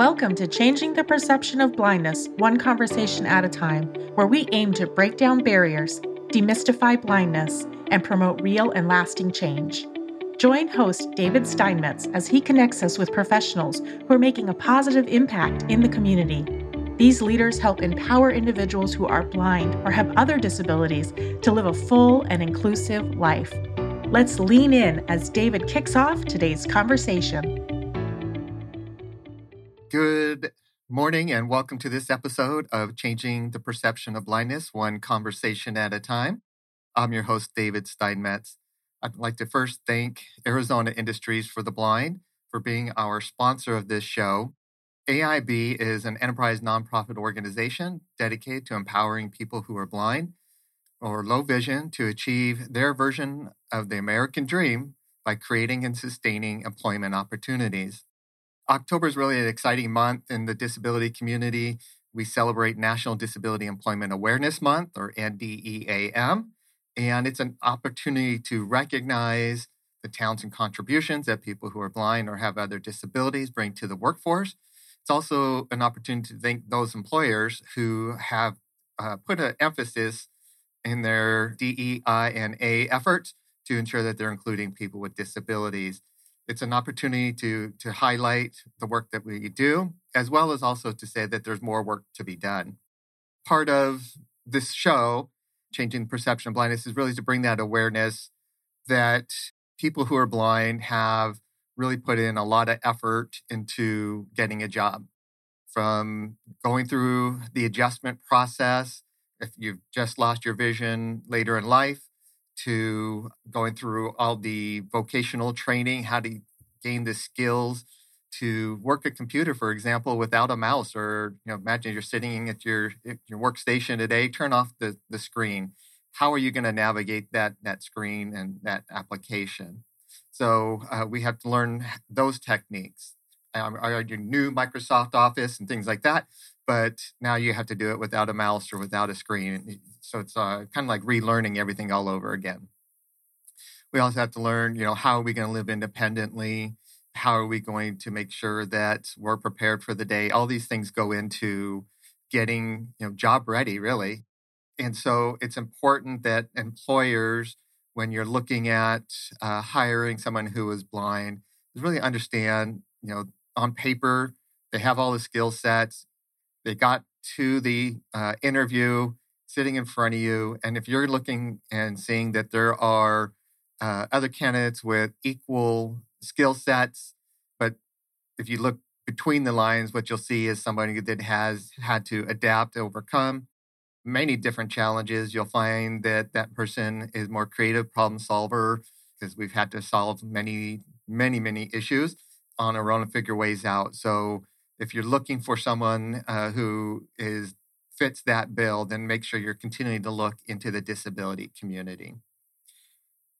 Welcome to Changing the Perception of Blindness, One Conversation at a Time, where we aim to break down barriers, demystify blindness, and promote real and lasting change. Join host David Steinmetz as he connects us with professionals who are making a positive impact in the community. These leaders help empower individuals who are blind or have other disabilities to live a full and inclusive life. Let's lean in as David kicks off today's conversation. Good morning and welcome to this episode of Changing the Perception of Blindness, One Conversation at a Time. I'm your host, David Steinmetz. I'd like to first thank Arizona Industries for the Blind for being our sponsor of this show. AIB is an enterprise nonprofit organization dedicated to empowering people who are blind or low vision to achieve their version of the American dream by creating and sustaining employment opportunities. October is really an exciting month in the disability community. We celebrate National Disability Employment Awareness Month, or NDEAM, and it's an opportunity to recognize the talents and contributions that people who are blind or have other disabilities bring to the workforce. It's also an opportunity to thank those employers who have put an emphasis in their DEIA efforts to ensure that they're including people with disabilities. It's an opportunity to highlight the work that we do, as well as also to say that there's more work to be done. Part of this show, Changing the Perception of Blindness, is really to bring that awareness that people who are blind have really put in a lot of effort into getting a job. From going through the adjustment process, if you've just lost your vision later in life, to going through all the vocational training, how to gain the skills to work a computer, for example, without a mouse. Or, you know, imagine you're sitting at your workstation today, turn off the screen. How are you going to navigate that screen and that application? So we have to learn those techniques. Your new Microsoft Office and things like that, but now you have to do it without a mouse or without a screen. So it's kind of like relearning everything all over again. We also have to learn, how are we going to live independently? How are we going to make sure that we're prepared for the day? All these things go into getting, job ready, really. And so it's important that employers, when you're looking at hiring someone who is blind, really understand, on paper, they have all the skill sets. They got to the interview sitting in front of you. And if you're looking and seeing that there are other candidates with equal skill sets, but if you look between the lines, what you'll see is somebody that has had to adapt, overcome many different challenges. You'll find that person is more creative problem solver because we've had to solve many, many, many issues on our own and figure ways out. So if you're looking for someone who fits that bill, then make sure you're continuing to look into the disability community.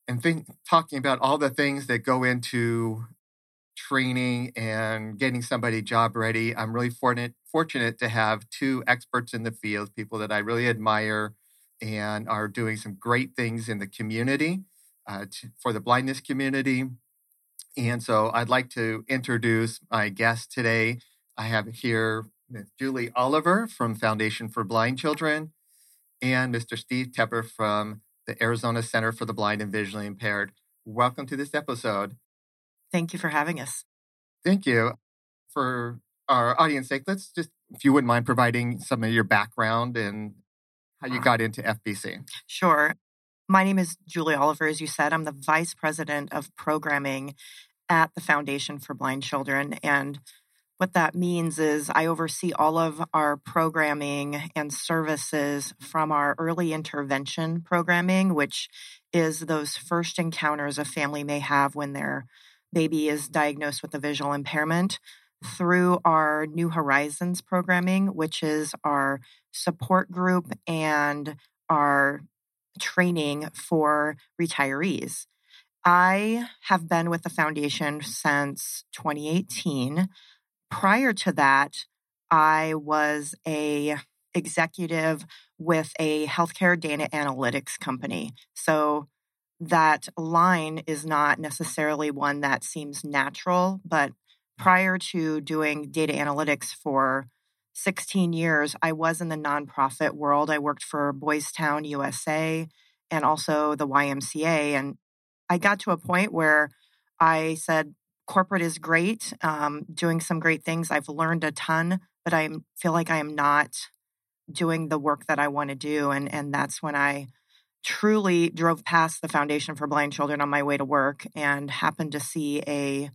And talking about all the things that go into training and getting somebody job ready, I'm really fortunate to have two experts in the field, people that I really admire and are doing some great things in the community for the blindness community. And so I'd like to introduce my guest today. I have here Ms. Julie Oliver from Foundation for Blind Children and Mr. Steve Tepper from the Arizona Center for the Blind and Visually Impaired. Welcome to this episode. Thank you for having us. Thank you. For our audience's sake, let's just, if you wouldn't mind, providing some of your background and how you got into FBC. Sure. My name is Julie Oliver, as you said. I'm the Vice President of Programming at the Foundation for Blind Children. And what that means is I oversee all of our programming and services from our early intervention programming, which is those first encounters a family may have when their baby is diagnosed with a visual impairment, through our New Horizons programming, which is our support group and our training for retirees. I have been with the foundation since 2018. Prior to that, I was an executive with a healthcare data analytics company. So that line is not necessarily one that seems natural, but Prior to doing data analytics for 16 years, I was in the nonprofit world. I worked for Boys Town USA and also the YMCA. And I got to a point where I said, corporate is great, doing some great things. I've learned a ton, but I feel like I am not doing the work that I want to do. And that's when I truly drove past the Foundation for Blind Children on my way to work and happened to see an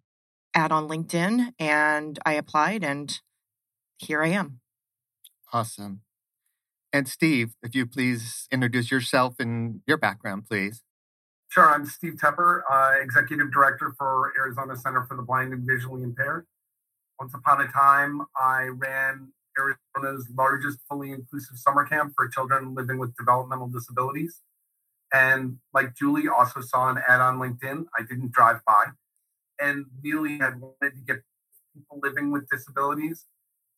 ad on LinkedIn. And I applied, and here I am. Awesome. And Steve, if you please introduce yourself and your background, please. Sure. I'm Steve Tepper, Executive Director for Arizona Center for the Blind and Visually Impaired. Once upon a time, I ran Arizona's largest fully inclusive summer camp for children living with developmental disabilities. And like Julie, also saw an ad on LinkedIn. I didn't drive by. And really had wanted to get people living with disabilities.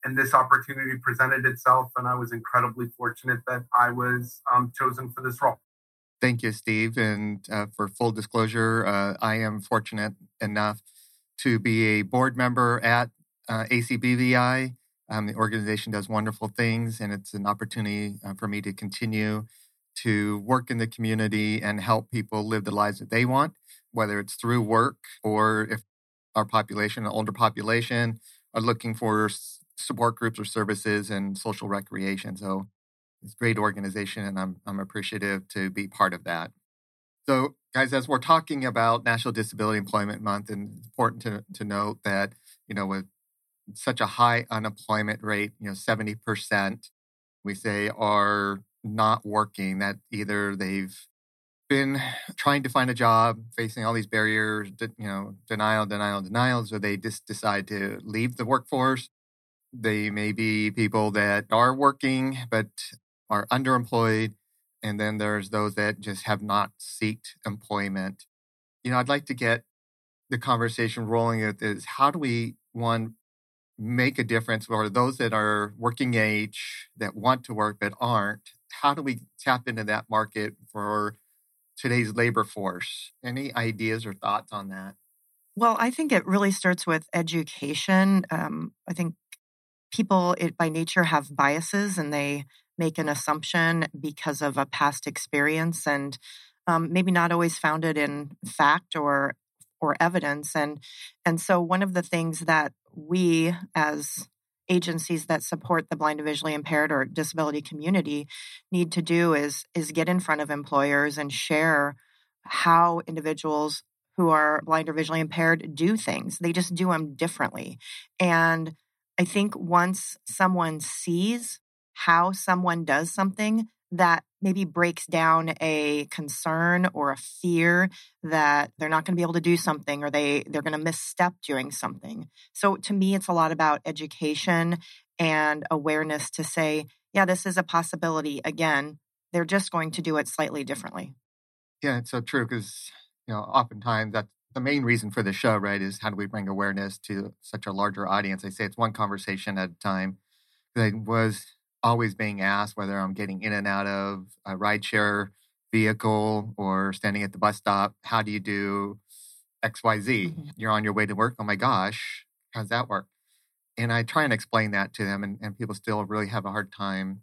And this opportunity presented itself, and I was incredibly fortunate that I was chosen for this role. Thank you, Steve. And for full disclosure, I am fortunate enough to be a board member at ACBVI. The organization does wonderful things, and it's an opportunity for me to continue to work in the community and help people live the lives that they want, whether it's through work or if our population, an older population, are looking for support groups or services and social recreation. So it's a great organization, and I'm appreciative to be part of that. So, guys, as we're talking about National Disability Employment Month, and it's important to note that, you know, with such a high unemployment rate, you know, 70%, we say, are not working. That either they've been trying to find a job, facing all these barriers, you know, denial, so they just decide to leave the workforce. They may be people that are working but are underemployed. And then there's those that just have not sought employment. You know, I'd like to get the conversation rolling with is how do we, one, make a difference for those that are working age that want to work but aren't? How do we tap into that market for today's labor force? Any ideas or thoughts on that? Well, I think it really starts with education. I think people by nature have biases, and they make an assumption because of a past experience, and maybe not always founded in fact or evidence. And so one of the things that we as agencies that support the blind and visually impaired or disability community need to do is get in front of employers and share how individuals who are blind or visually impaired do things. They just do them differently. And I think once someone sees how someone does something, that maybe breaks down a concern or a fear that they're not going to be able to do something, or they're going to misstep doing something. So to me, it's a lot about education and awareness to say, yeah, this is a possibility. Again, they're just going to do it slightly differently. Yeah, it's so true, because, you know, oftentimes that's the main reason for the show, right, is how do we bring awareness to such a larger audience? I say it's one conversation at a time. I was always being asked whether I'm getting in and out of a rideshare vehicle or standing at the bus stop. How do you do X, Y, Z? Mm-hmm. You're on your way to work. Oh my gosh, how's that work? And I try and explain that to them, and people still really have a hard time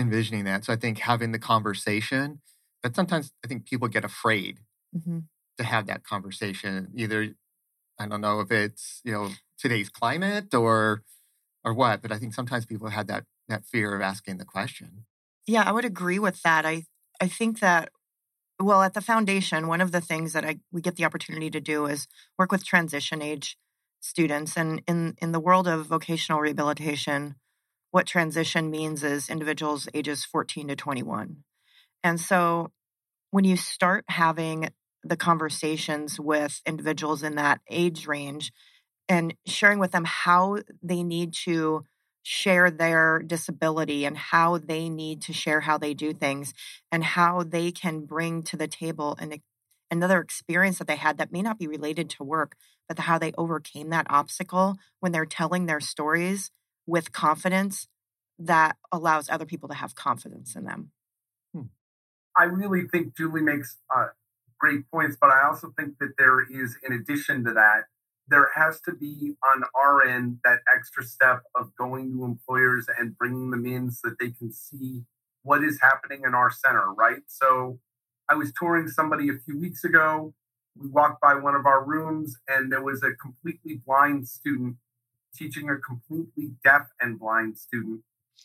envisioning that. So I think having the conversation, but sometimes I think people get afraid mm-hmm. to have that conversation. Either, I don't know if it's, you know, today's climate or what, but I think sometimes people have that fear of asking the question. Yeah, I would agree with that. I think that, well, at the foundation, one of the things that we get the opportunity to do is work with transition age students. And in the world of vocational rehabilitation, what transition means is individuals ages 14 to 21. And so when you start having the conversations with individuals in that age range and sharing with them how they need to share their disability and how they need to share how they do things and how they can bring to the table another experience that they had that may not be related to work, but how they overcame that obstacle when they're telling their stories with confidence that allows other people to have confidence in them. I really think Julie makes great points, but I also think that there is, in addition to that, there has to be on our end that extra step of going to employers and bringing them in so that they can see what is happening in our center, right? So I was touring somebody a few weeks ago. We walked by one of our rooms and there was a completely blind student teaching a completely deaf and blind student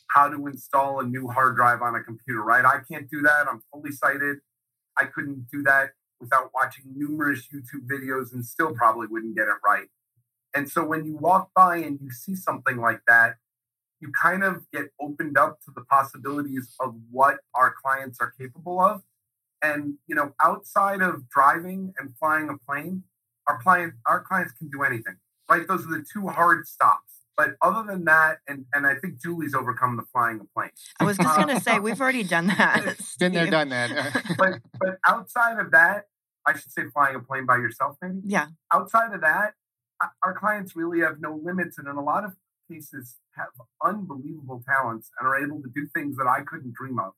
how to install a new hard drive on a computer, right? I can't do that. I'm fully sighted. I couldn't do that without watching numerous YouTube videos and still probably wouldn't get it right. And so when you walk by and you see something like that, you kind of get opened up to the possibilities of what our clients are capable of. And, you know, outside of driving and flying a plane, our clients can do anything, right? Those are the two hard stops. But other than that, and I think Julie's overcome the flying a plane. I was just going to say, we've already done that. Been there, done that. But outside of that, I should say flying a plane by yourself, maybe? Yeah. Outside of that, our clients really have no limits. And in a lot of cases, have unbelievable talents and are able to do things that I couldn't dream of.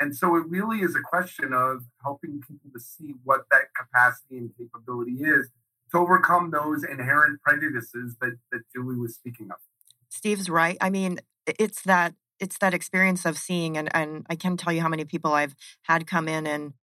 And so it really is a question of helping people to see what that capacity and capability is, to overcome those inherent prejudices that Julie was speaking of. Steve's right. I mean, it's that experience of seeing, and I can tell you how many people I've had come in and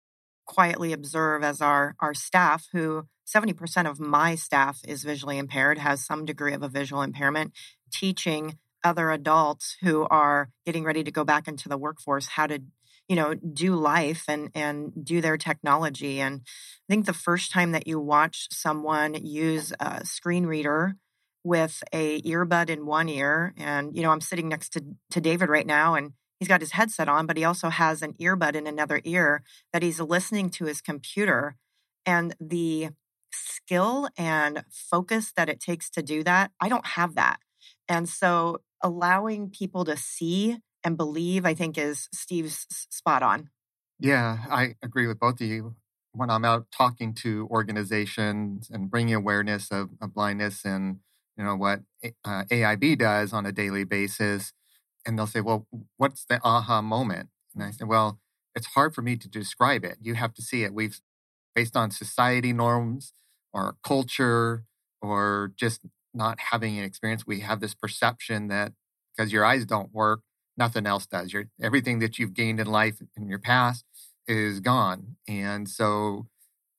quietly observe as our staff, who 70% of my staff is visually impaired, has some degree of a visual impairment, teaching other adults who are getting ready to go back into the workforce how to, you know, do life and do their technology. And I think the first time that you watch someone use a screen reader with a earbud in one ear, and, you know, I'm sitting next to David right now, and he's got his headset on, but he also has an earbud in another ear that he's listening to his computer. And the skill and focus that it takes to do that, I don't have that. And so allowing people to see and believe, I think, is Steve's spot on. Yeah, I agree with both of you. When I'm out talking to organizations and bringing awareness of blindness and, you know, what AIB does on a daily basis, and they'll say, well, what's the aha moment? And I say, well, it's hard for me to describe it. You have to see it. We've, based on society norms or culture or just not having an experience, we have this perception that because your eyes don't work, nothing else does. Everything that you've gained in life in your past is gone. And so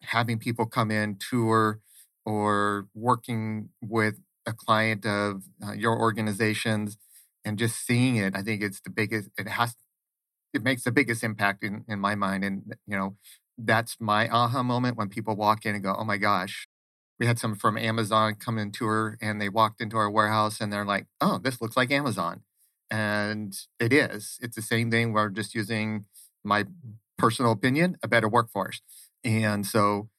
having people come in, tour, or working with a client of your organizations and just seeing it, I think it's the biggest, it makes the biggest impact in my mind. And, you know, that's my aha moment when people walk in and go, oh my gosh. We had some from Amazon come in tour and they walked into our warehouse and they're like, oh, this looks like Amazon. And it is. It's the same thing. We're just using, my personal opinion, a better workforce. And so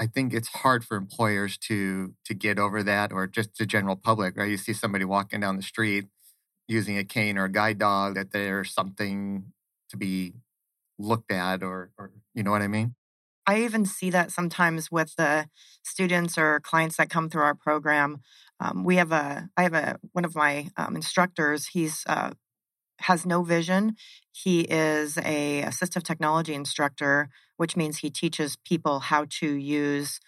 I think it's hard for employers to get over that, or just the general public, right? You see somebody walking down the street using a cane or a guide dog, that there's something to be looked at, or you know what I mean? I even see that sometimes with the students or clients that come through our program. I have one of my instructors. He's has no vision. He is a assistive technology instructor, which means he teaches people how to use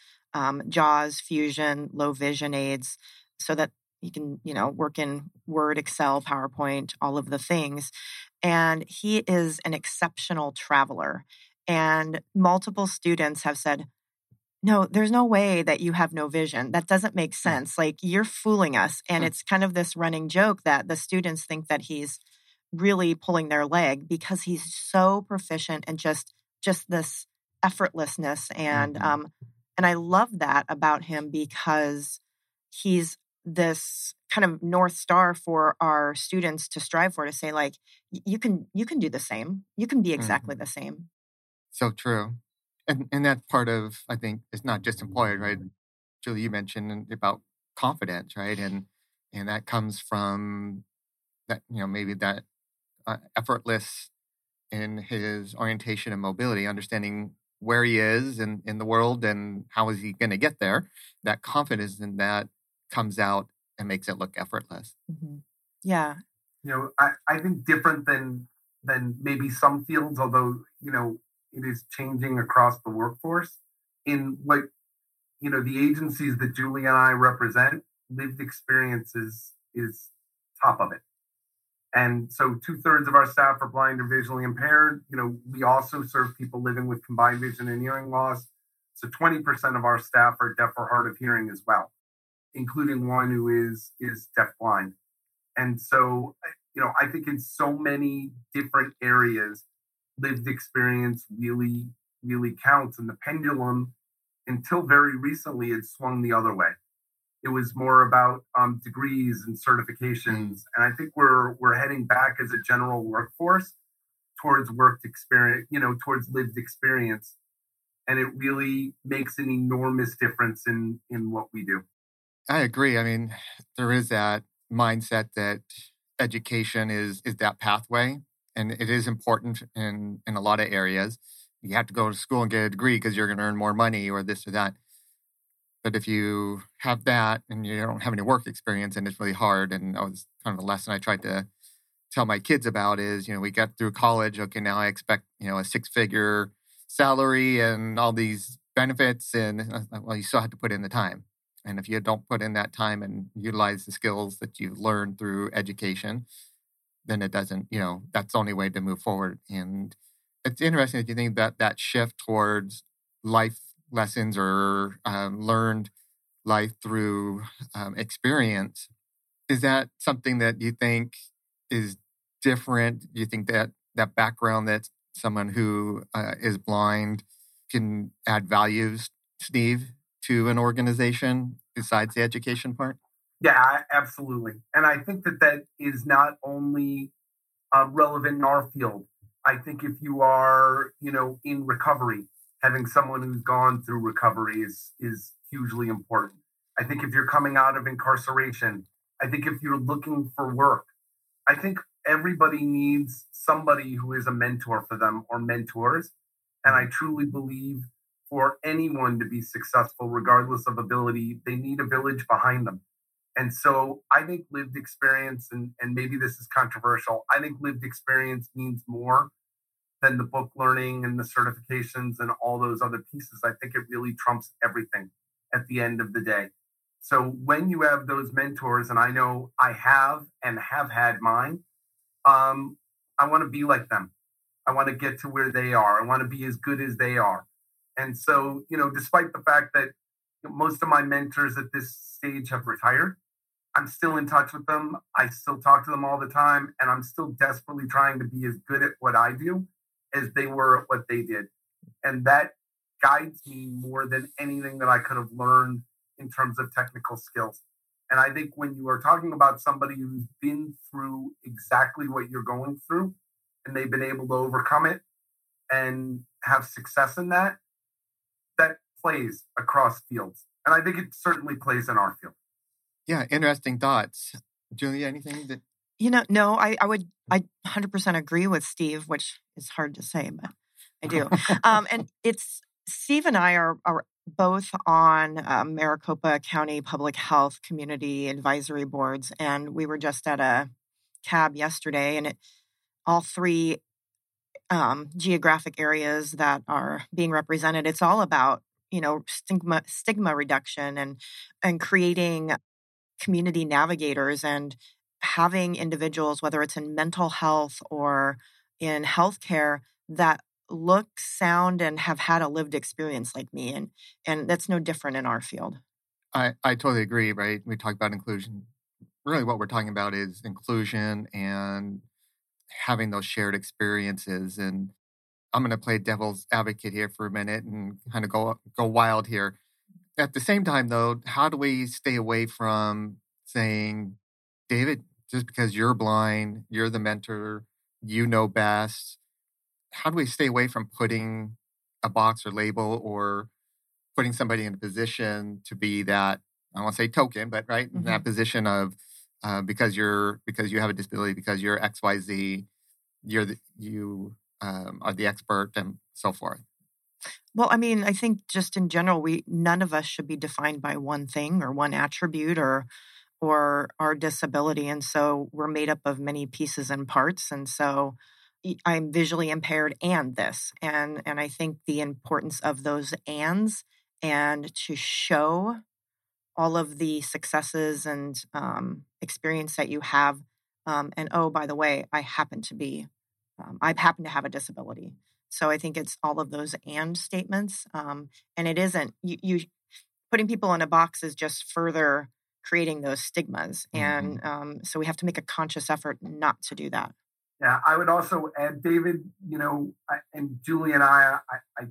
JAWS, Fusion, low vision aids, so that he can, you know, work in Word, Excel, PowerPoint, all of the things. And he is an exceptional traveler. And multiple students have said, no, there's no way that you have no vision. That doesn't make sense. Like, you're fooling us. And it's kind of this running joke that the students think that he's really pulling their leg because he's so proficient and just this effortlessness. And I love that about him, because he's this kind of North Star for our students to strive for, to say, like, you can do the same. You can be exactly the same. So true. And that's part of, I think, it's not just employers, right? Julie, you mentioned about confidence, right? And that comes from that, you know, maybe that effortless in his orientation and mobility, understanding where he is in the world and how is he going to get there. That confidence in that comes out and makes it look effortless. Mm-hmm. Yeah. You know, I think different than maybe some fields, although, you know, it is changing across the workforce. In what you know, the agencies that Julie and I represent, lived experiences is top of it. And so 2/3 of our staff are blind or visually impaired. You know, we also serve people living with combined vision and hearing loss. So 20% of our staff are deaf or hard of hearing as well, including one who is deafblind. And so, you know, I think in so many different areas, lived experience really, really counts. And the pendulum, until very recently, had swung the other way. It was more about degrees and certifications, and I think we're heading back as a general workforce towards work experience, you know, towards lived experience, and it really makes an enormous difference in what we do. I agree. I mean, there is that mindset that education is that pathway, and it is important in a lot of areas. You have to go to school and get a degree because you're going to earn more money or this or that. But if you have that and you don't have any work experience, and it's really hard, and that was kind of a lesson I tried to tell my kids about is, you know, we got through college. Okay, now I expect, you know, a 6-figure salary and all these benefits. And well, you still have to put in the time. And if you don't put in that time and utilize the skills that you've learned through education, then it doesn't, you know, that's the only way to move forward. And it's interesting that you think that that shift towards life lessons or learned life through experience. Is that something that you think is different? Do you think that that background that someone who is blind can add values, Steve, to an organization besides the education part? Yeah, absolutely. And I think that that is not only relevant in our field. I think if you are, you know, in recovery, having someone who's gone through recovery is hugely important. I think if you're coming out of incarceration, I think if you're looking for work, I think everybody needs somebody who is a mentor for them or mentors. And I truly believe for anyone to be successful, regardless of ability, they need a village behind them. And so I think lived experience, and maybe this is controversial, I think lived experience means more than the book learning and the certifications and all those other pieces. I think it really trumps everything at the end of the day. So when you have those mentors, and I know I have and have had mine, I want to be like them. I want to get to where they are. I want to be as good as they are. And so, you know, despite the fact that most of my mentors at this stage have retired, I'm still in touch with them. I still talk to them all the time, and I'm still desperately trying to be as good at what I do as they were at what they did. And that guides me more than anything that I could have learned in terms of technical skills. And I think when you are talking about somebody who's been through exactly what you're going through, and they've been able to overcome it and have success in that, that plays across fields. And I think it certainly plays in our field. Yeah, interesting thoughts. Julia, anything that... You know, no, I 100% agree with Steve, which is hard to say, but I do. And it's, Steve and I are both on Maricopa County Public Health Community Advisory Boards. And we were just at a CAB yesterday, and all three geographic areas that are being represented, it's all about, you know, stigma reduction and creating community navigators and having individuals, whether it's in mental health or in healthcare, that look, sound, and have had a lived experience like me. And that's no different in our field. I totally agree, right? We talk about inclusion. Really what we're talking about is inclusion and having those shared experiences. And I'm going to play devil's advocate here for a minute and kind of go wild here. At the same time, though, how do we stay away from saying, David, just because you're blind, you're the mentor, you know best. How do we stay away from putting a box or label or putting somebody in a position to be that, I won't say token, but right, mm-hmm. in that position of because you have a disability, because you're XYZ, you are the expert and so forth. Well, I mean, I think just in general, none of us should be defined by one thing or one attribute or our disability. And so we're made up of many pieces and parts. And so I'm visually impaired and this. And I think the importance of those ands and to show all of the successes and experience that you have. And oh, by the way, I happen to have a disability. So I think it's all of those and statements. And it isn't, you putting people in a box is just further creating those stigmas. And so we have to make a conscious effort not to do that. Yeah, I would also add, David, and Julie and I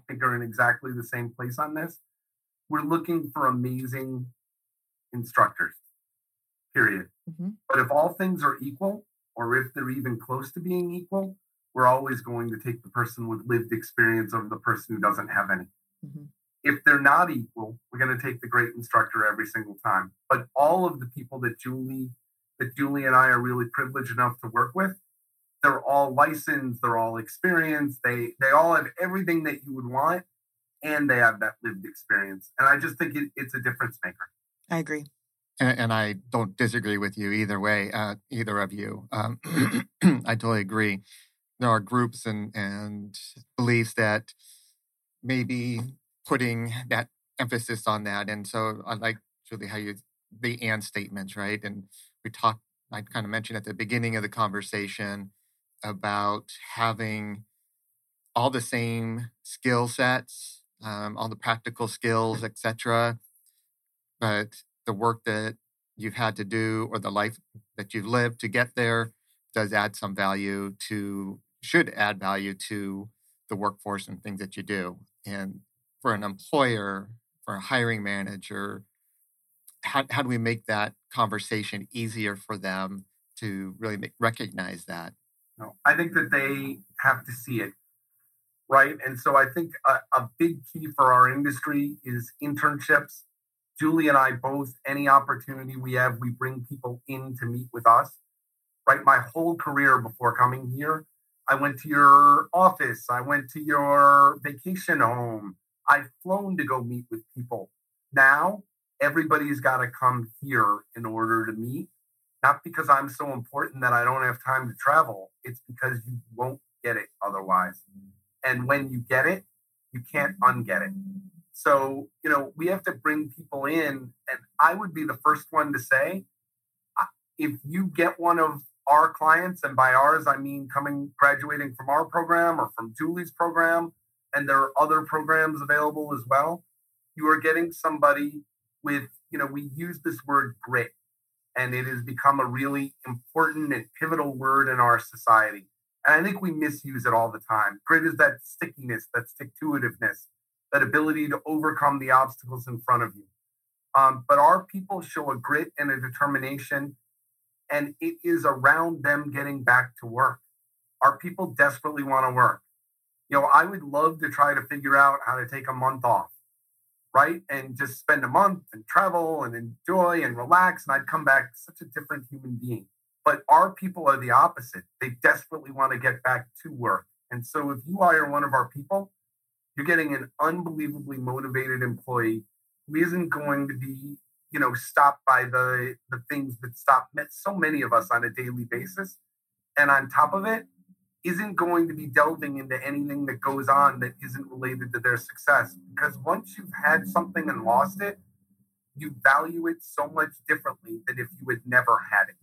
think are in exactly the same place on this. We're looking for amazing instructors, period. Mm-hmm. But if all things are equal, or if they're even close to being equal, we're always going to take the person with lived experience over the person who doesn't have any. Mm-hmm. If they're not equal, we're going to take the great instructor every single time. But all of the people that Julie and I are really privileged enough to work with, they're all licensed, they're all experienced, they all have everything that you would want, and they have that lived experience. And I just think it's a difference maker. I agree. And I don't disagree with you either way, either of you. I totally agree. There are groups and beliefs that may be putting that emphasis on that. And so I like, Julie, how the and statements, right? And I kind of mentioned at the beginning of the conversation about having all the same skill sets, all the practical skills, et cetera, but the work that you've had to do or the life that you've lived to get there should add value to the workforce and things that you do. And for an employer, for a hiring manager, how do we make that conversation easier for them to really recognize that? No, I think that they have to see it, right? And so I think a big key for our industry is internships. Julie and I both, any opportunity we have, we bring people in to meet with us, right? My whole career before coming here, I went to your office. I went to your vacation home. I've flown to go meet with people. Now, everybody's got to come here in order to meet, not because I'm so important that I don't have time to travel. It's because you won't get it otherwise. And when you get it, you can't unget it. So, we have to bring people in. And I would be the first one to say, if you get one of our clients, and by ours, I mean graduating from our program or from Julie's program, and there are other programs available as well, you are getting somebody with, we use this word grit, and it has become a really important and pivotal word in our society. And I think we misuse it all the time. Grit is that stickiness, that stick-to-itiveness, that ability to overcome the obstacles in front of you. But our people show a grit and a determination, and it is around them getting back to work. Our people desperately want to work. I would love to try to figure out how to take a month off, right? And just spend a month and travel and enjoy and relax. And I'd come back such a different human being. But our people are the opposite. They desperately want to get back to work. And so if you hire one of our people, you're getting an unbelievably motivated employee who isn't going to be, stopped by the things that stop so many of us on a daily basis. And on top of it, isn't going to be delving into anything that goes on that isn't related to their success. Because once you've had something and lost it, you value it so much differently than if you had never had it.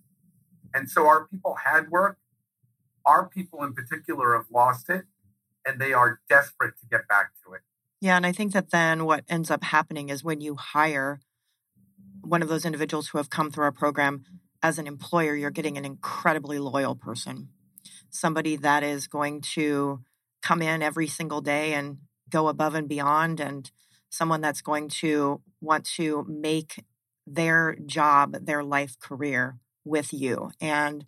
And so our people had work. Our people in particular have lost it, and they are desperate to get back to it. Yeah, and I think that then what ends up happening is when you hire one of those individuals who have come through our program as an employer, you're getting an incredibly loyal person. Somebody that is going to come in every single day and go above and beyond, and someone that's going to want to make their job, their life career with you. And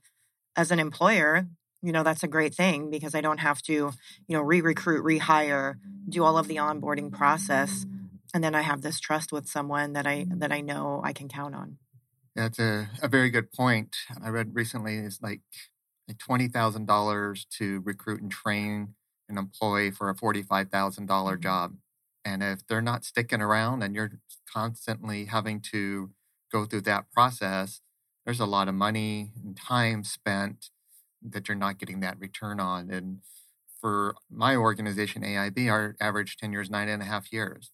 as an employer, that's a great thing because I don't have to, re-recruit, rehire, do all of the onboarding process. And then I have this trust with someone that I know I can count on. That's a very good point. I read recently it's like $20,000 to recruit and train an employee for a $45,000 job. And if they're not sticking around and you're constantly having to go through that process, there's a lot of money and time spent that you're not getting that return on. And for my organization, AIB, our average tenure is 9.5 years.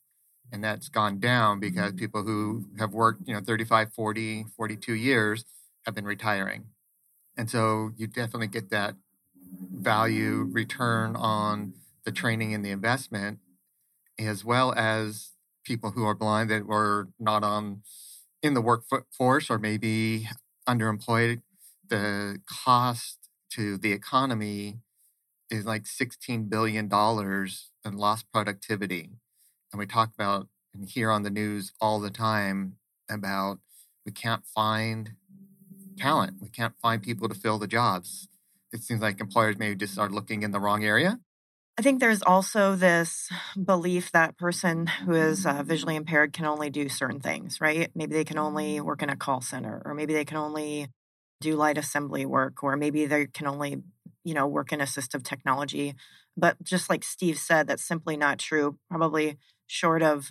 And that's gone down because people who have worked, 35, 40, 42 years have been retiring. And so you definitely get that value return on the training and the investment, as well as people who are blind that were not in the workforce or maybe underemployed. The cost to the economy is like $16 billion in lost productivity. And we talk about and hear on the news all the time about we can't find talent. We can't find people to fill the jobs. It seems like employers maybe just are looking in the wrong area. I think there's also this belief that a person who is visually impaired can only do certain things, right? Maybe they can only work in a call center, or maybe they can only do light assembly work, or maybe they can only, work in assistive technology. But just like Steve said, that's simply not true. Probably short of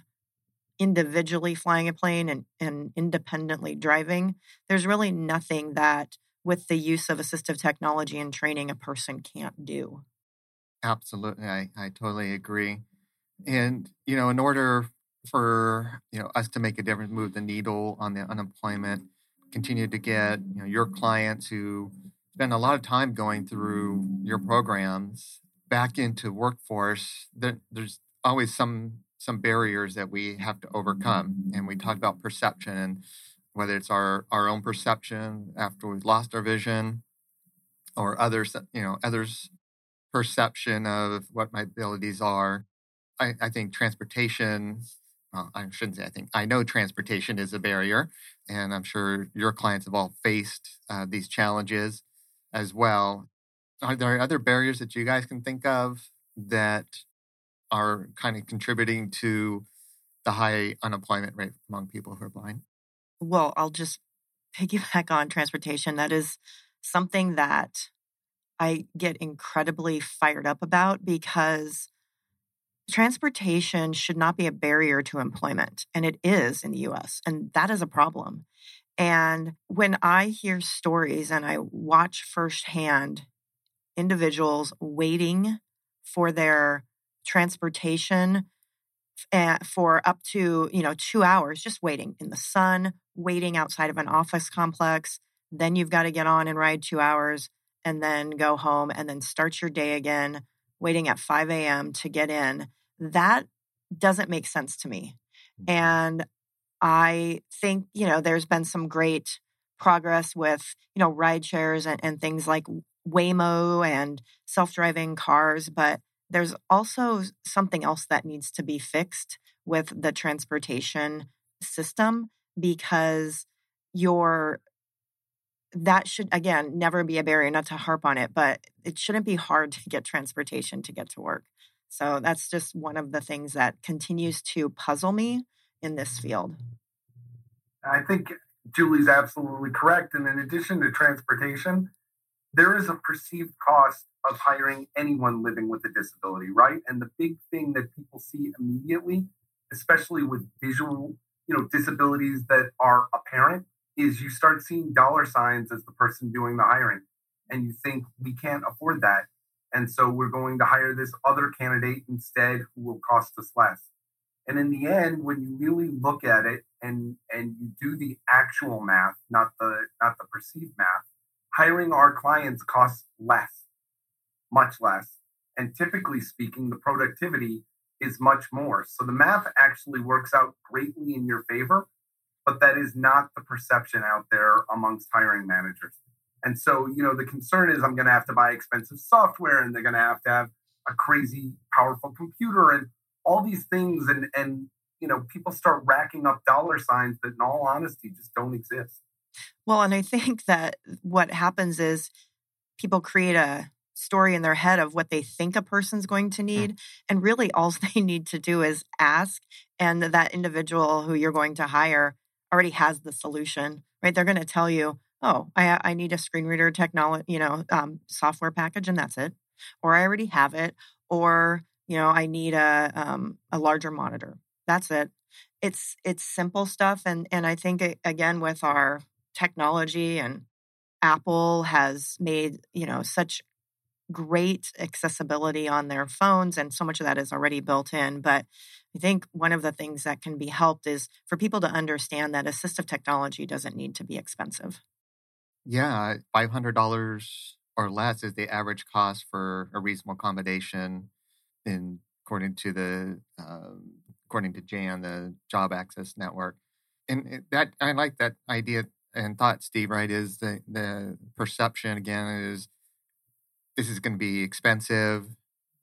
individually flying a plane and independently driving, there's really nothing that with the use of assistive technology and training a person can't do. Absolutely. I totally agree. And, in order for, us to make a difference, move the needle on the unemployment, continue to get, your clients who spend a lot of time going through your programs back into workforce, there's always some barriers that we have to overcome. And we talked about perception, and whether it's our own perception after we've lost our vision, or others' perception of what my abilities are. I think transportation, I know transportation is a barrier, and I'm sure your clients have all faced these challenges as well. Are there other barriers that you guys can think of that are kind of contributing to the high unemployment rate among people who are blind? Well, I'll just piggyback on transportation. That is something that I get incredibly fired up about, because transportation should not be a barrier to employment, and it is in the U.S., and that is a problem. And when I hear stories and I watch firsthand individuals waiting for their transportation for up to, 2 hours, just waiting in the sun, waiting outside of an office complex, then you've got to get on and ride 2 hours and then go home and then start your day again, waiting at 5 a.m. to get in. That doesn't make sense to me. And I think, there's been some great progress with, ride shares and things like Waymo and self-driving cars, but there's also something else that needs to be fixed with the transportation system, because that should, again, never be a barrier, not to harp on it, but it shouldn't be hard to get transportation to get to work. So that's just one of the things that continues to puzzle me in this field. I think Julie's absolutely correct. And in addition to transportation, there is a perceived cost of hiring anyone living with a disability, right? And the big thing that people see immediately, especially with visual, disabilities that are apparent, is you start seeing dollar signs as the person doing the hiring. And you think, we can't afford that. And so we're going to hire this other candidate instead who will cost us less. And in the end, when you really look at it and you do the actual math, not the perceived math, hiring our clients costs less, much less. And typically speaking, the productivity is much more. So the math actually works out greatly in your favor, but that is not the perception out there amongst hiring managers. And so, the concern is I'm going to have to buy expensive software, and they're going to have a crazy, powerful computer and all these things. And people start racking up dollar signs that in all honesty just don't exist. Well, and I think that what happens is people create a story in their head of what they think a person's going to need. And really all they need to do is ask. And that individual who you're going to hire already has the solution, right? They're going to tell you, oh, I need a screen reader technology, software package, and that's it. Or I already have it. Or, I need a larger monitor. That's it. It's simple stuff. And I think, again, with our technology, and Apple has made, such great accessibility on their phones, and so much of that is already built in. But I think one of the things that can be helped is for people to understand that assistive technology doesn't need to be expensive. Yeah, $500 or less is the average cost for a reasonable accommodation, in according to JAN, the Job Access Network. And that I like that idea and thought, Steve, right, is the perception, again, is this is going to be expensive.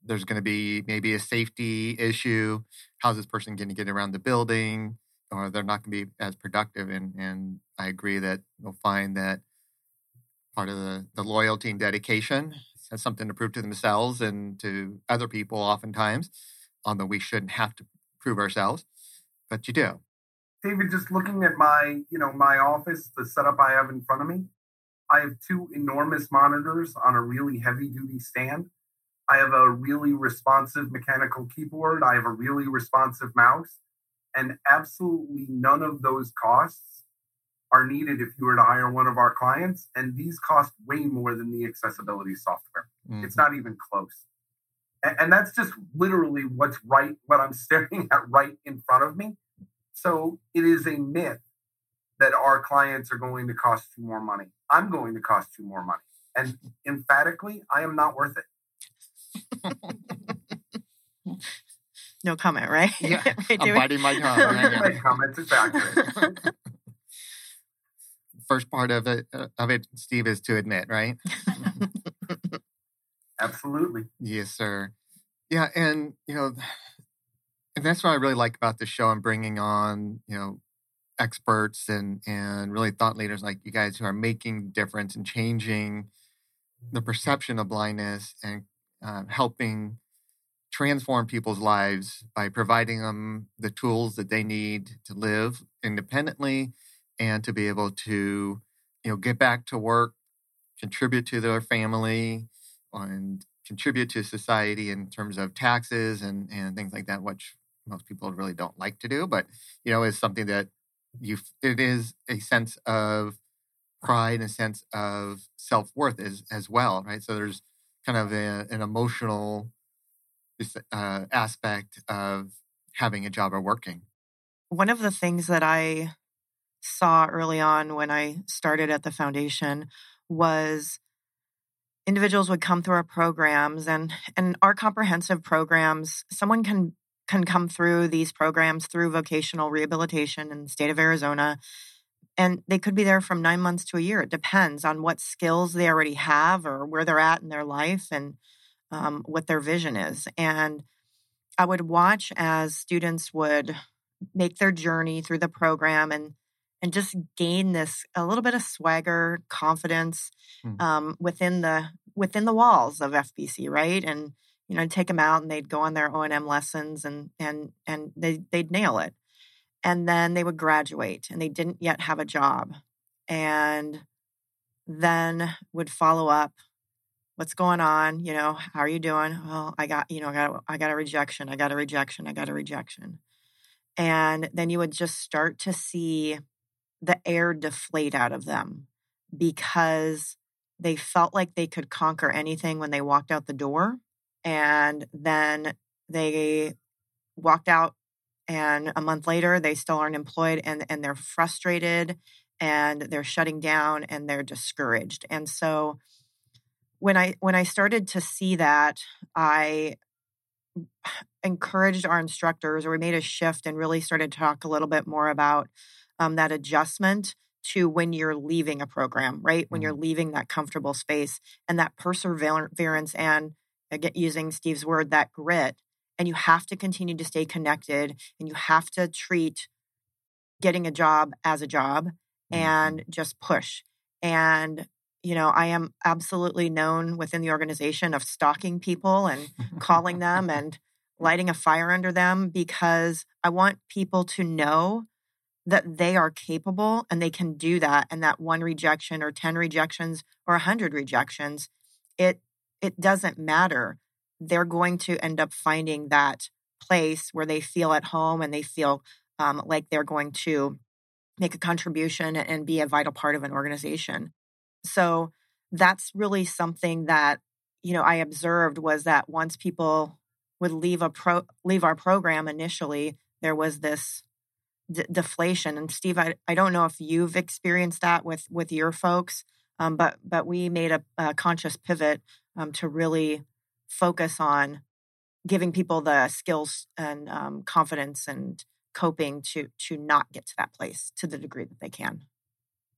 There's going to be maybe a safety issue. How's this person going to get around the building? Or they're not going to be as productive. And I agree that you'll find that part of the loyalty and dedication has something to prove to themselves and to other people oftentimes, although we shouldn't have to prove ourselves, but you do. David, just looking at my, my office, the setup I have in front of me, I have two enormous monitors on a really heavy-duty stand. I have a really responsive mechanical keyboard. I have a really responsive mouse. And absolutely none of those costs are needed if you were to hire one of our clients. And these cost way more than the accessibility software. Mm-hmm. It's not even close. And that's just literally what I'm staring at right in front of me. So it is a myth that our clients are going to cost you more money. I'm going to cost you more money. And emphatically, I am not worth it. No comment, right? Yeah, right, I'm biting my tongue. Right? My comments exactly. First part of it, Steve, is to admit, right? Absolutely. Yes, sir. Yeah, and, and that's what I really like about the show and bringing on, experts and really thought leaders like you guys who are making a difference and changing the perception of blindness and helping transform people's lives by providing them the tools that they need to live independently and to be able to, get back to work, contribute to their family, and contribute to society in terms of taxes and things like that, which most people really don't like to do, but, is something that it is a sense of pride and a sense of self-worth as well, right? So there's kind of an emotional aspect of having a job or working. One of the things that I saw early on when I started at the foundation was individuals would come through our programs and our comprehensive programs. Someone can come through these programs through vocational rehabilitation in the state of Arizona, and they could be there from 9 months to a year. It depends on what skills they already have or where they're at in their life and what their vision is. And I would watch as students would make their journey through the program and just gain this a little bit of swagger, confidence within the walls of FBC, right? And take them out and they'd go on their O&M lessons and they'd nail it, and then they would graduate and they didn't yet have a job, and then would follow up, what's going on? How are you doing? Well, I got a rejection, and then you would just start to see the air deflate out of them because they felt like they could conquer anything when they walked out the door. And then they walked out, and a month later, they still aren't employed, and they're frustrated, and they're shutting down, and they're discouraged. And so when I started to see that, I encouraged our instructors, or we made a shift and really started to talk a little bit more about that adjustment to when you're leaving a program, right? When you're leaving that comfortable space and that perseverance and, again, using Steve's word, that grit. And you have to continue to stay connected, and you have to treat getting a job as a job and just push. And, I am absolutely known within the organization of stalking people and calling them and lighting a fire under them, because I want people to know that they are capable and they can do that. And that one rejection or 10 rejections or 100 rejections, it doesn't matter. They're going to end up finding that place where they feel at home and they feel like they're going to make a contribution and be a vital part of an organization. So that's really something that you know, I observed was that once people would leave our program initially, there was this deflation. And Steve, I don't know if you've experienced that with your folks, but we made a conscious pivot to really focus on giving people the skills and confidence and coping to not get to that place to the degree that they can.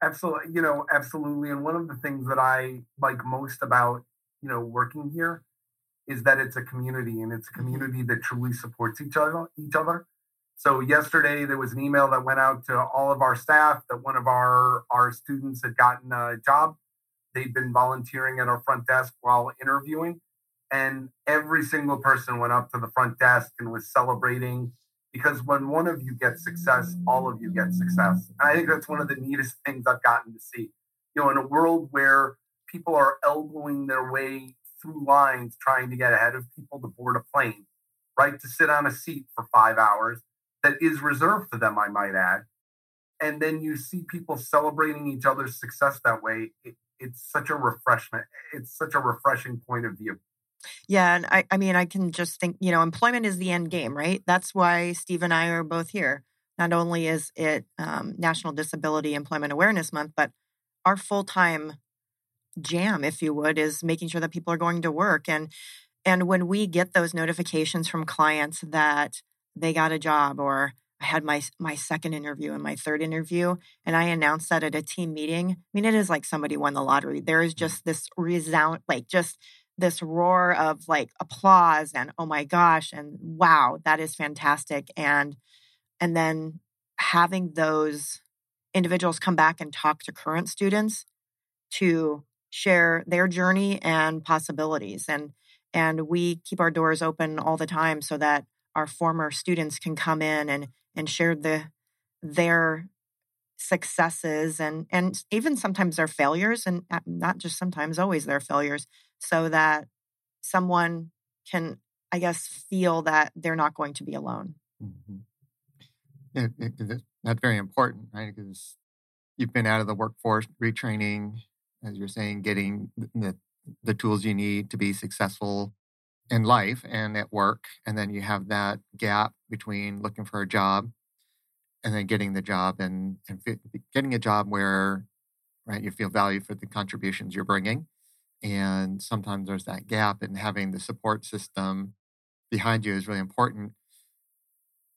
Absolutely. You know, absolutely. And one of the things that I like most about, you know, working here is that it's a community, and it's a community that truly supports each other. So yesterday there was an email that went out to all of our staff that one of our students had gotten a job. They'd been volunteering at our front desk while interviewing, and every single person went up to the front desk and was celebrating, because when one of you gets success, all of you get success. And I think that's one of the neatest things I've gotten to see. You know, in a world where people are elbowing their way through lines, trying to get ahead of people to board a plane, right? To sit on a seat for 5 hours that is reserved for them, I might add. And then you see people celebrating each other's success that way. It's such a refreshment. It's such a refreshing point of view. Yeah. And I mean, I can just think, you know, employment is the end game, right? That's why Steve and I are both here. Not only is it National Disability Employment Awareness Month, but our full-time jam, if you would, is making sure that people are going to work. And when we get those notifications from clients that they got a job, or I had my second interview and my third interview, and I announced that at a team meeting, I mean, it is like somebody won the lottery. There is just this this roar of like applause and, oh my gosh, and wow, that is fantastic. And then having those individuals come back and talk to current students to share their journey and possibilities. And we keep our doors open all the time so that our former students can come in and share their successes and even sometimes their failures, and not just sometimes, always their failures, so that someone can, I guess, feel that they're not going to be alone. Mm-hmm. That's very important, right? Because you've been out of the workforce, retraining, as you're saying, getting the tools you need to be successful in life and at work. And then you have that gap between looking for a job and then getting the job and getting a job where, right, you feel valued for the contributions you're bringing. And sometimes there's that gap, and having the support system behind you is really important.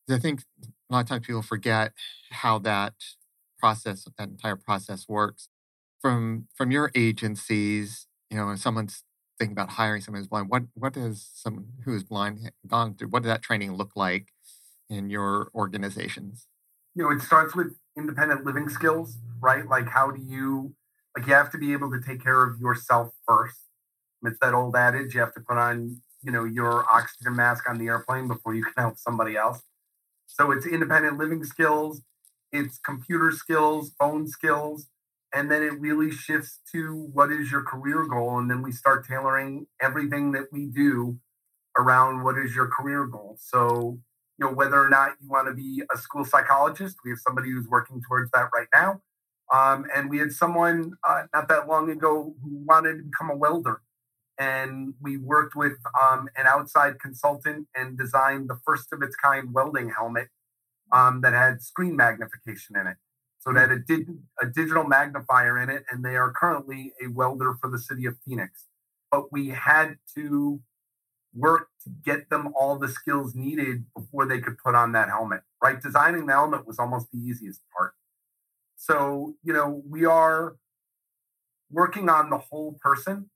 I think a lot of times people forget how that entire process works. From your agencies, you know, when someone's thinking about hiring someone who's blind, what has someone who is blind gone through? What does that training look like in your organizations? You know, it starts with independent living skills, right? Like, how do you... Like, you have to be able to take care of yourself first. It's that old adage, you have to put on, you know, your oxygen mask on the airplane before you can help somebody else. So it's independent living skills, it's computer skills, phone skills, and then it really shifts to what is your career goal. And then we start tailoring everything that we do around what is your career goal. So, you know, whether or not you want to be a school psychologist, we have somebody who's working towards that right now. And we had someone not that long ago who wanted to become a welder. And we worked with an outside consultant and designed the first of its kind welding helmet that had screen magnification in it. So it had a digital magnifier in it, and they are currently a welder for the city of Phoenix. But we had to work to get them all the skills needed before they could put on that helmet, right? Designing the helmet was almost the easiest part. So, you know, we are working on the whole person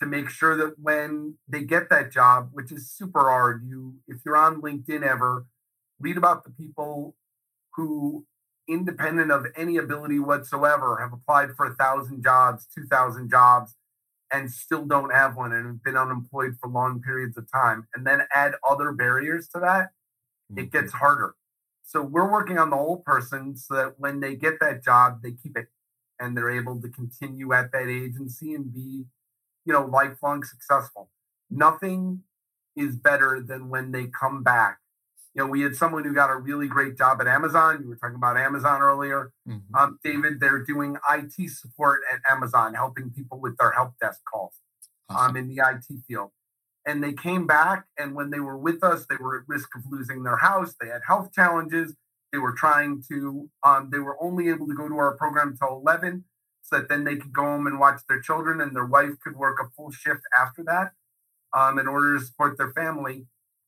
to make sure that when they get that job, which is super hard, if you're on LinkedIn ever, read about the people who, independent of any ability whatsoever, have applied for 1,000 jobs, 2,000 jobs, and still don't have one and have been unemployed for long periods of time. And then add other barriers to that, it gets harder. So we're working on the whole person so that when they get that job, they keep it and they're able to continue at that agency and be, you know, lifelong successful. Nothing is better than when they come back. You know, we had someone who got a really great job at Amazon. You were talking about Amazon earlier. Mm-hmm. David, they're doing IT support at Amazon, helping people with their help desk calls. in the IT field. And they came back, and when they were with us, they were at risk of losing their house. They had health challenges. They were trying to, they were only able to go to our program till 11, so that then they could go home and watch their children, and their wife could work a full shift after that in order to support their family.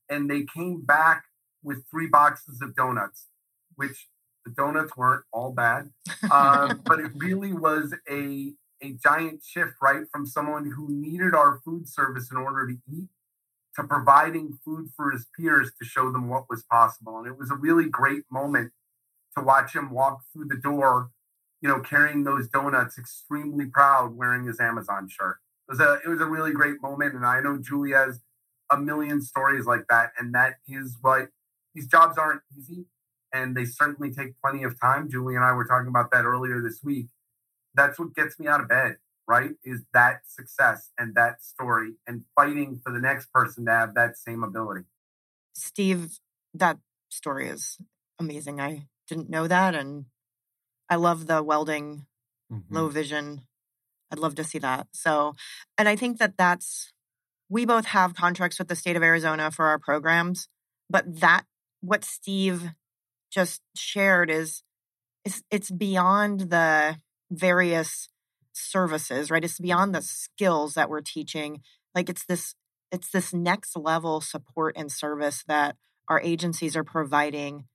And they came back with 3 boxes of donuts, which the donuts weren't all bad, but it really was a giant shift, right, from someone who needed our food service in order to eat to providing food for his peers to show them what was possible. And it was a really great moment to watch him walk through the door, you know, carrying those donuts, extremely proud, wearing his Amazon shirt. It was a really great moment. And I know Julie has a million stories like that. And that is what, these jobs aren't easy, and they certainly take plenty of time. Julie and I were talking about that earlier this week. That's what gets me out of bed, right? Is that success and that story and fighting for the next person to have that same ability. Steve, that story is amazing. I didn't know that. And I love the welding, low vision. I'd love to see that. So, and I think that's, we both have contracts with the state of Arizona for our programs, but that, what Steve just shared is it's beyond the various services, right? It's beyond the skills that we're teaching. Like it's this next level support and service that our agencies are providing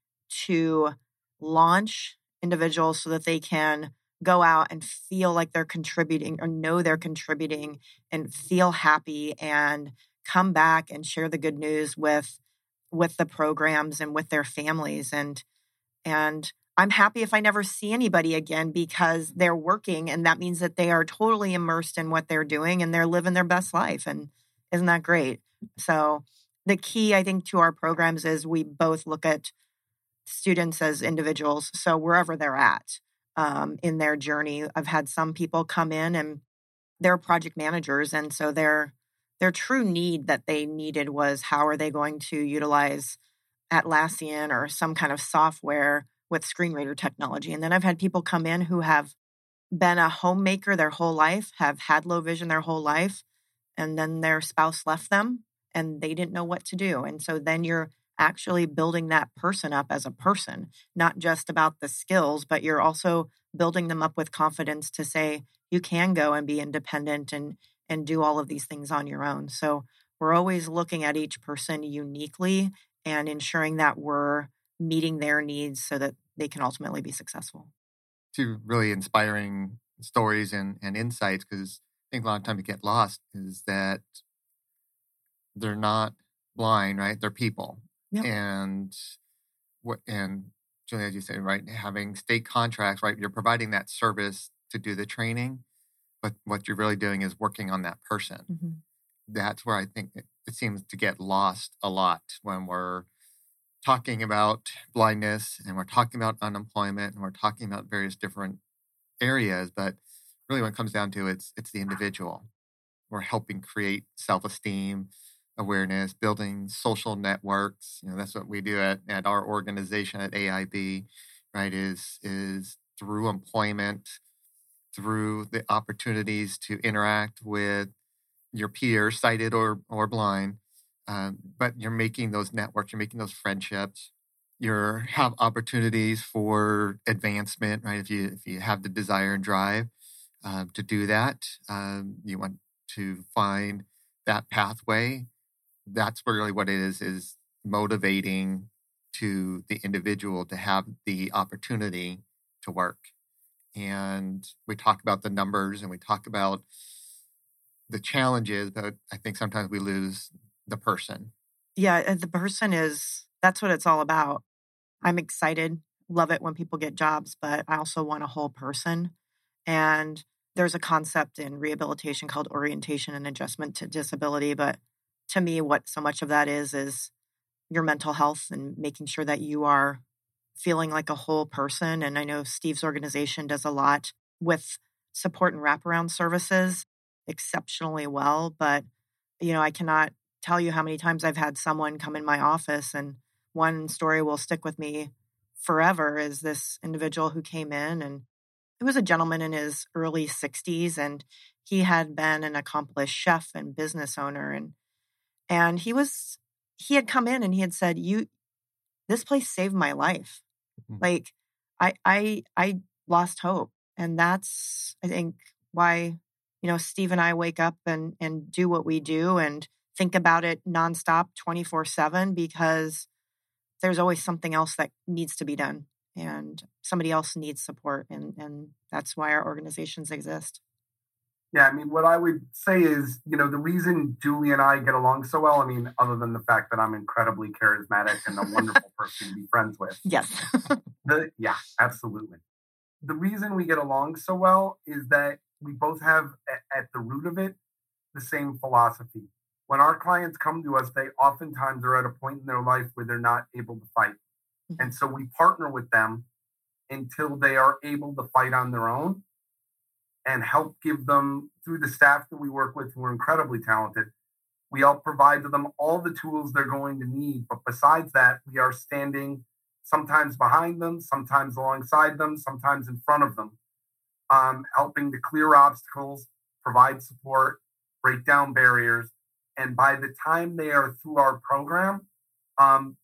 to launch individuals so that they can go out and feel like they're contributing or know they're contributing and feel happy and come back and share the good news with the programs and with their families. And I'm happy if I never see anybody again because they're working, and that means that they are totally immersed in what they're doing and they're living their best life. And isn't that great? So the key, I think, to our programs is we both look at students as individuals. So wherever they're at in their journey, I've had some people come in and they're project managers. And so their true need that they needed was how are they going to utilize Atlassian or some kind of software with screen reader technology. And then I've had people come in who have been a homemaker their whole life, have had low vision their whole life, and then their spouse left them and they didn't know what to do. And so then you're actually building that person up as a person, not just about the skills, but you're also building them up with confidence to say, you can go and be independent and do all of these things on your own. So we're always looking at each person uniquely and ensuring that we're meeting their needs so that they can ultimately be successful. Two really inspiring stories and insights, because I think a lot of time you get lost is that they're not blind, right? They're people. Yep. And Julie, as you said, right, having state contracts, right? You're providing that service to do the training, but what you're really doing is working on that person. Mm-hmm. That's where I think it seems to get lost a lot when we're talking about blindness and we're talking about unemployment and we're talking about various different areas. But really when it comes down to it, it's the individual. We're helping create self-esteem, awareness, building social networks. You know, that's what we do at our organization at AIB, right? Is through employment, through the opportunities to interact with your peers, sighted or blind. But you're making those networks, you're making those friendships, you have opportunities for advancement, right? If you have the desire and drive to do that, you want to find that pathway. That's really what it is motivating to the individual to have the opportunity to work. And we talk about the numbers and we talk about the challenges, but I think sometimes we lose the person. Yeah, the person is, that's what it's all about. I'm excited, love it when people get jobs, but I also want a whole person. And there's a concept in rehabilitation called orientation and adjustment to disability. But to me, what so much of that is your mental health and making sure that you are feeling like a whole person. And I know Steve's organization does a lot with support and wraparound services exceptionally well, but you know, I cannot tell you how many times I've had someone come in my office, and one story will stick with me forever is this individual who came in, and it was a gentleman in his early 60s, and He had been an accomplished chef and business owner, and he had come in and he had said, this place saved my life. Mm-hmm. Like I lost hope. And that's, I think, why, Steve and I wake up and do what we do and think about it nonstop 24/7, because there's always something else that needs to be done and somebody else needs support. And that's why our organizations exist. Yeah, what I would say is, the reason Julie and I get along so well, other than the fact that I'm incredibly charismatic and a wonderful person to be friends with. Yes. Yeah, absolutely. The reason we get along so well is that we both have, at the root of it, the same philosophy. When our clients come to us, they oftentimes are at a point in their life where they're not able to fight. Mm-hmm. And so we partner with them until they are able to fight on their own, and help give them, through the staff that we work with who are incredibly talented, we help provide to them all the tools they're going to need. But besides that, we are standing sometimes behind them, sometimes alongside them, sometimes in front of them, helping to clear obstacles, provide support, break down barriers. And by the time they are through our program,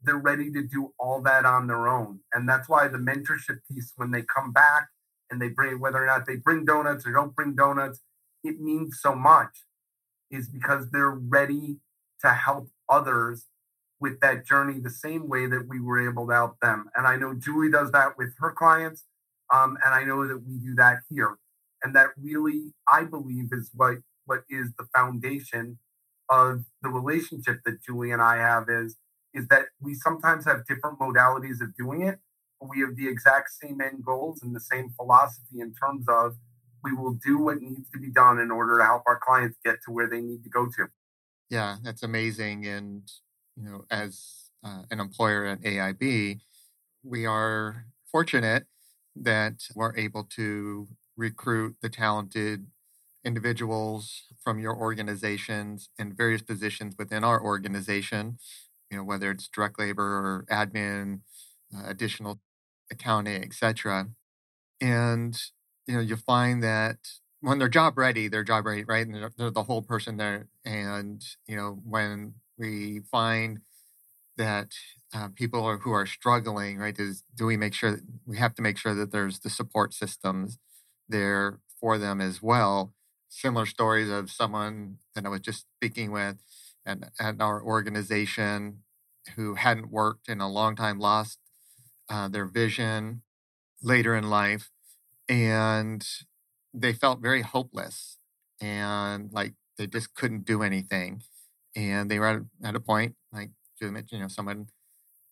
they're ready to do all that on their own. And that's why the mentorship piece, when they come back, and they bring, whether or not they bring donuts or don't bring donuts, it means so much, is because they're ready to help others with that journey the same way that we were able to help them. And I know Julie does that with her clients, and I know that we do that here. And that really, I believe, is what is the foundation of the relationship that Julie and I have is that we sometimes have different modalities of doing it. We have the exact same end goals and the same philosophy in terms of we will do what needs to be done in order to help our clients get to where they need to go to. Yeah, that's amazing. And, as an employer at AIB, we are fortunate that we're able to recruit the talented individuals from your organizations in various positions within our organization, whether it's direct labor or admin, additional accounting, et cetera. And, you find that when they're job ready, right? And they're the whole person there. And, when we find that people who are struggling, right, we have to make sure that there's the support systems there for them as well. Similar stories of someone that I was just speaking with at our organization who hadn't worked in a long time, lost their vision later in life, and they felt very hopeless and like they just couldn't do anything. And they were at a point, like Jim mentioned, someone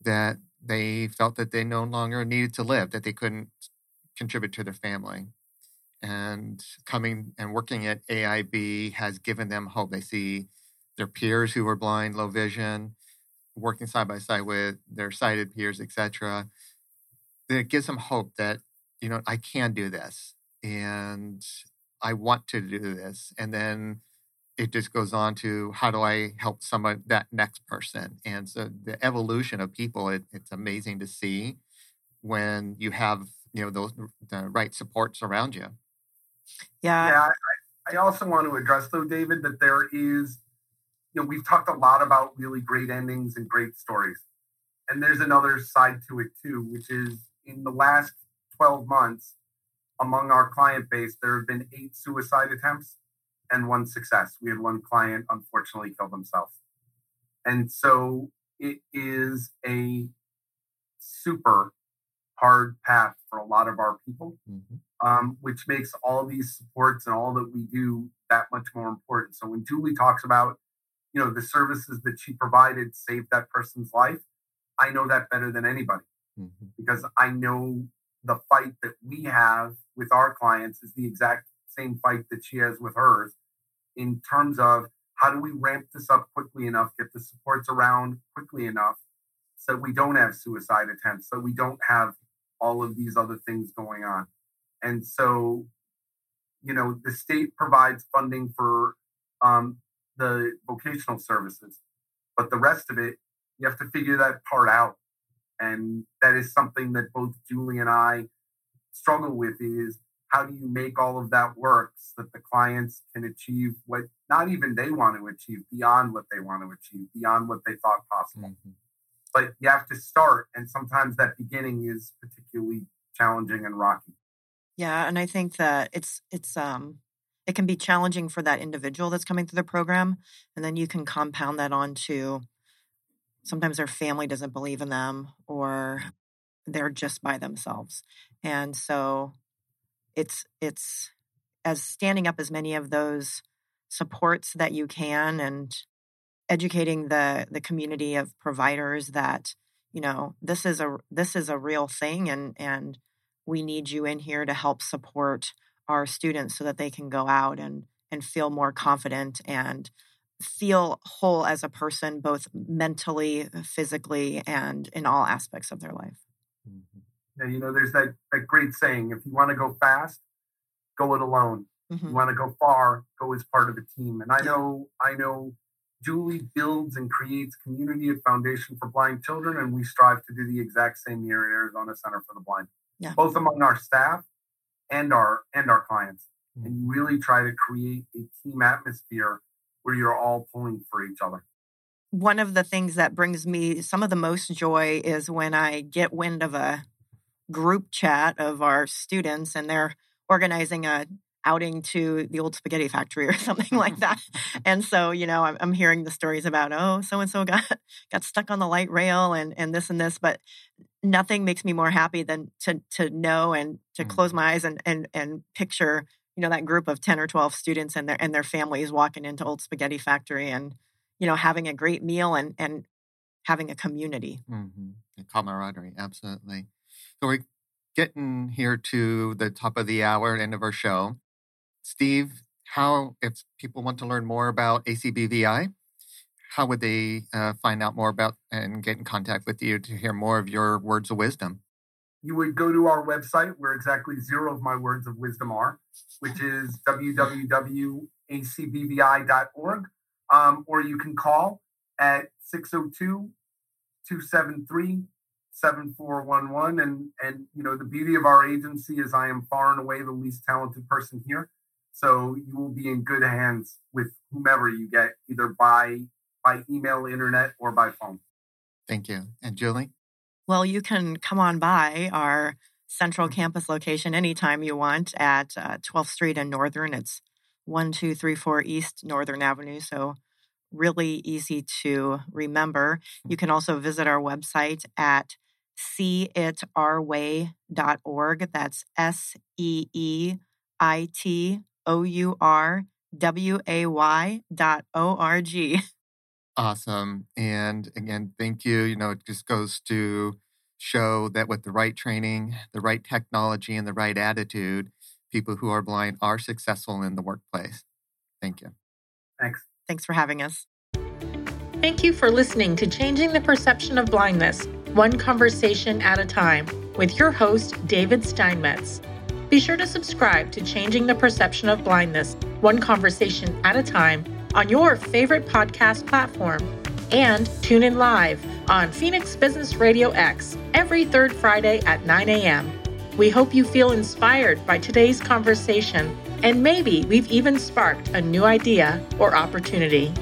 that they felt that they no longer needed to live, that they couldn't contribute to their family. And coming and working at AIB has given them hope. They see their peers who were blind, low vision, working side by side with their sighted peers, et cetera, that it gives them hope that, I can do this and I want to do this. And then it just goes on to how do I help someone, that next person? And so the evolution of people, it's amazing to see when you have, the right supports around you. Yeah. Yeah. I also want to address though, David, that there is, we've talked a lot about really great endings and great stories. And there's another side to it too, which is in the last 12 months, among our client base, there have been 8 suicide attempts and 1 success. We had 1 client, unfortunately, kill themselves. And so it is a super hard path for a lot of our people, mm-hmm. Which makes all these supports and all that we do that much more important. So when Julie talks about the services that she provided saved that person's life, I know that better than anybody, mm-hmm. because I know the fight that we have with our clients is the exact same fight that she has with hers in terms of how do we ramp this up quickly enough, get the supports around quickly enough so we don't have suicide attempts, so we don't have all of these other things going on. And so, the state provides funding for the vocational services, but the rest of it, you have to figure that part out. And that is something that both Julie and I struggle with, is how do you make all of that work so that the clients can achieve what not even they want to achieve, beyond what they want to achieve, beyond what they thought possible. Mm-hmm. But you have to start. And sometimes that beginning is particularly challenging and rocky. Yeah. And I think that it can be challenging for that individual that's coming through the program. And then you can compound that onto sometimes their family doesn't believe in them, or they're just by themselves. And so it's as standing up as many of those supports that you can, and educating the community of providers that, you know, this is a real thing, and we need you in here to help support our students so that they can go out and feel more confident and feel whole as a person, both mentally, physically, and in all aspects of their life. Yeah, you know, there's that great saying, if you want to go fast, go it alone. Mm-hmm. You want to go far, go as part of a team. And I know Julie builds and creates community at Foundation for Blind Children, and we strive to do the exact same here at Arizona Center for the Blind, both among our staff and our clients. Mm-hmm. And really try to create a team atmosphere where you're all pulling for each other. One of the things that brings me some of the most joy is when I get wind of a group chat of our students and they're organizing a outing to the Old Spaghetti Factory or something like that. And so, you know, I'm hearing the stories about, oh, so-and-so got stuck on the light rail and this and this, but nothing makes me more happy than to know and to close my eyes and picture, you know, that group of 10 or 12 students and their families walking into Old Spaghetti Factory and, you know, having a great meal and having a community. Mm-hmm. The camaraderie, absolutely. So we're getting here to the top of the hour, end of our show. Steve, if people want to learn more about ACBVI, how would they find out more about and get in contact with you to hear more of your words of wisdom? You would go to our website, where exactly 0 of my words of wisdom are, which is www.acbvi.org. Or you can call at 602-273-7411. And, you know, the beauty of our agency is I am far and away the least talented person here. So you will be in good hands with whomever you get, either by email, internet, or by phone. Thank you. And Julie? Well, you can come on by our central campus location anytime you want at 12th Street and Northern. It's 1234 East Northern Avenue. So really easy to remember. You can also visit our website at seeitourway.org. That's seeitourway.org. Awesome. And again, thank you. You know, it just goes to show that with the right training, the right technology, and the right attitude, people who are blind are successful in the workplace. Thank you. Thanks. Thanks for having us. Thank you for listening to Changing the Perception of Blindness, One Conversation at a Time, with your host, David Steinmetz. Be sure to subscribe to Changing the Perception of Blindness, One Conversation at a Time, on your favorite podcast platform, and tune in live on Phoenix Business Radio X every third Friday at 9 a.m. We hope you feel inspired by today's conversation, and maybe we've even sparked a new idea or opportunity.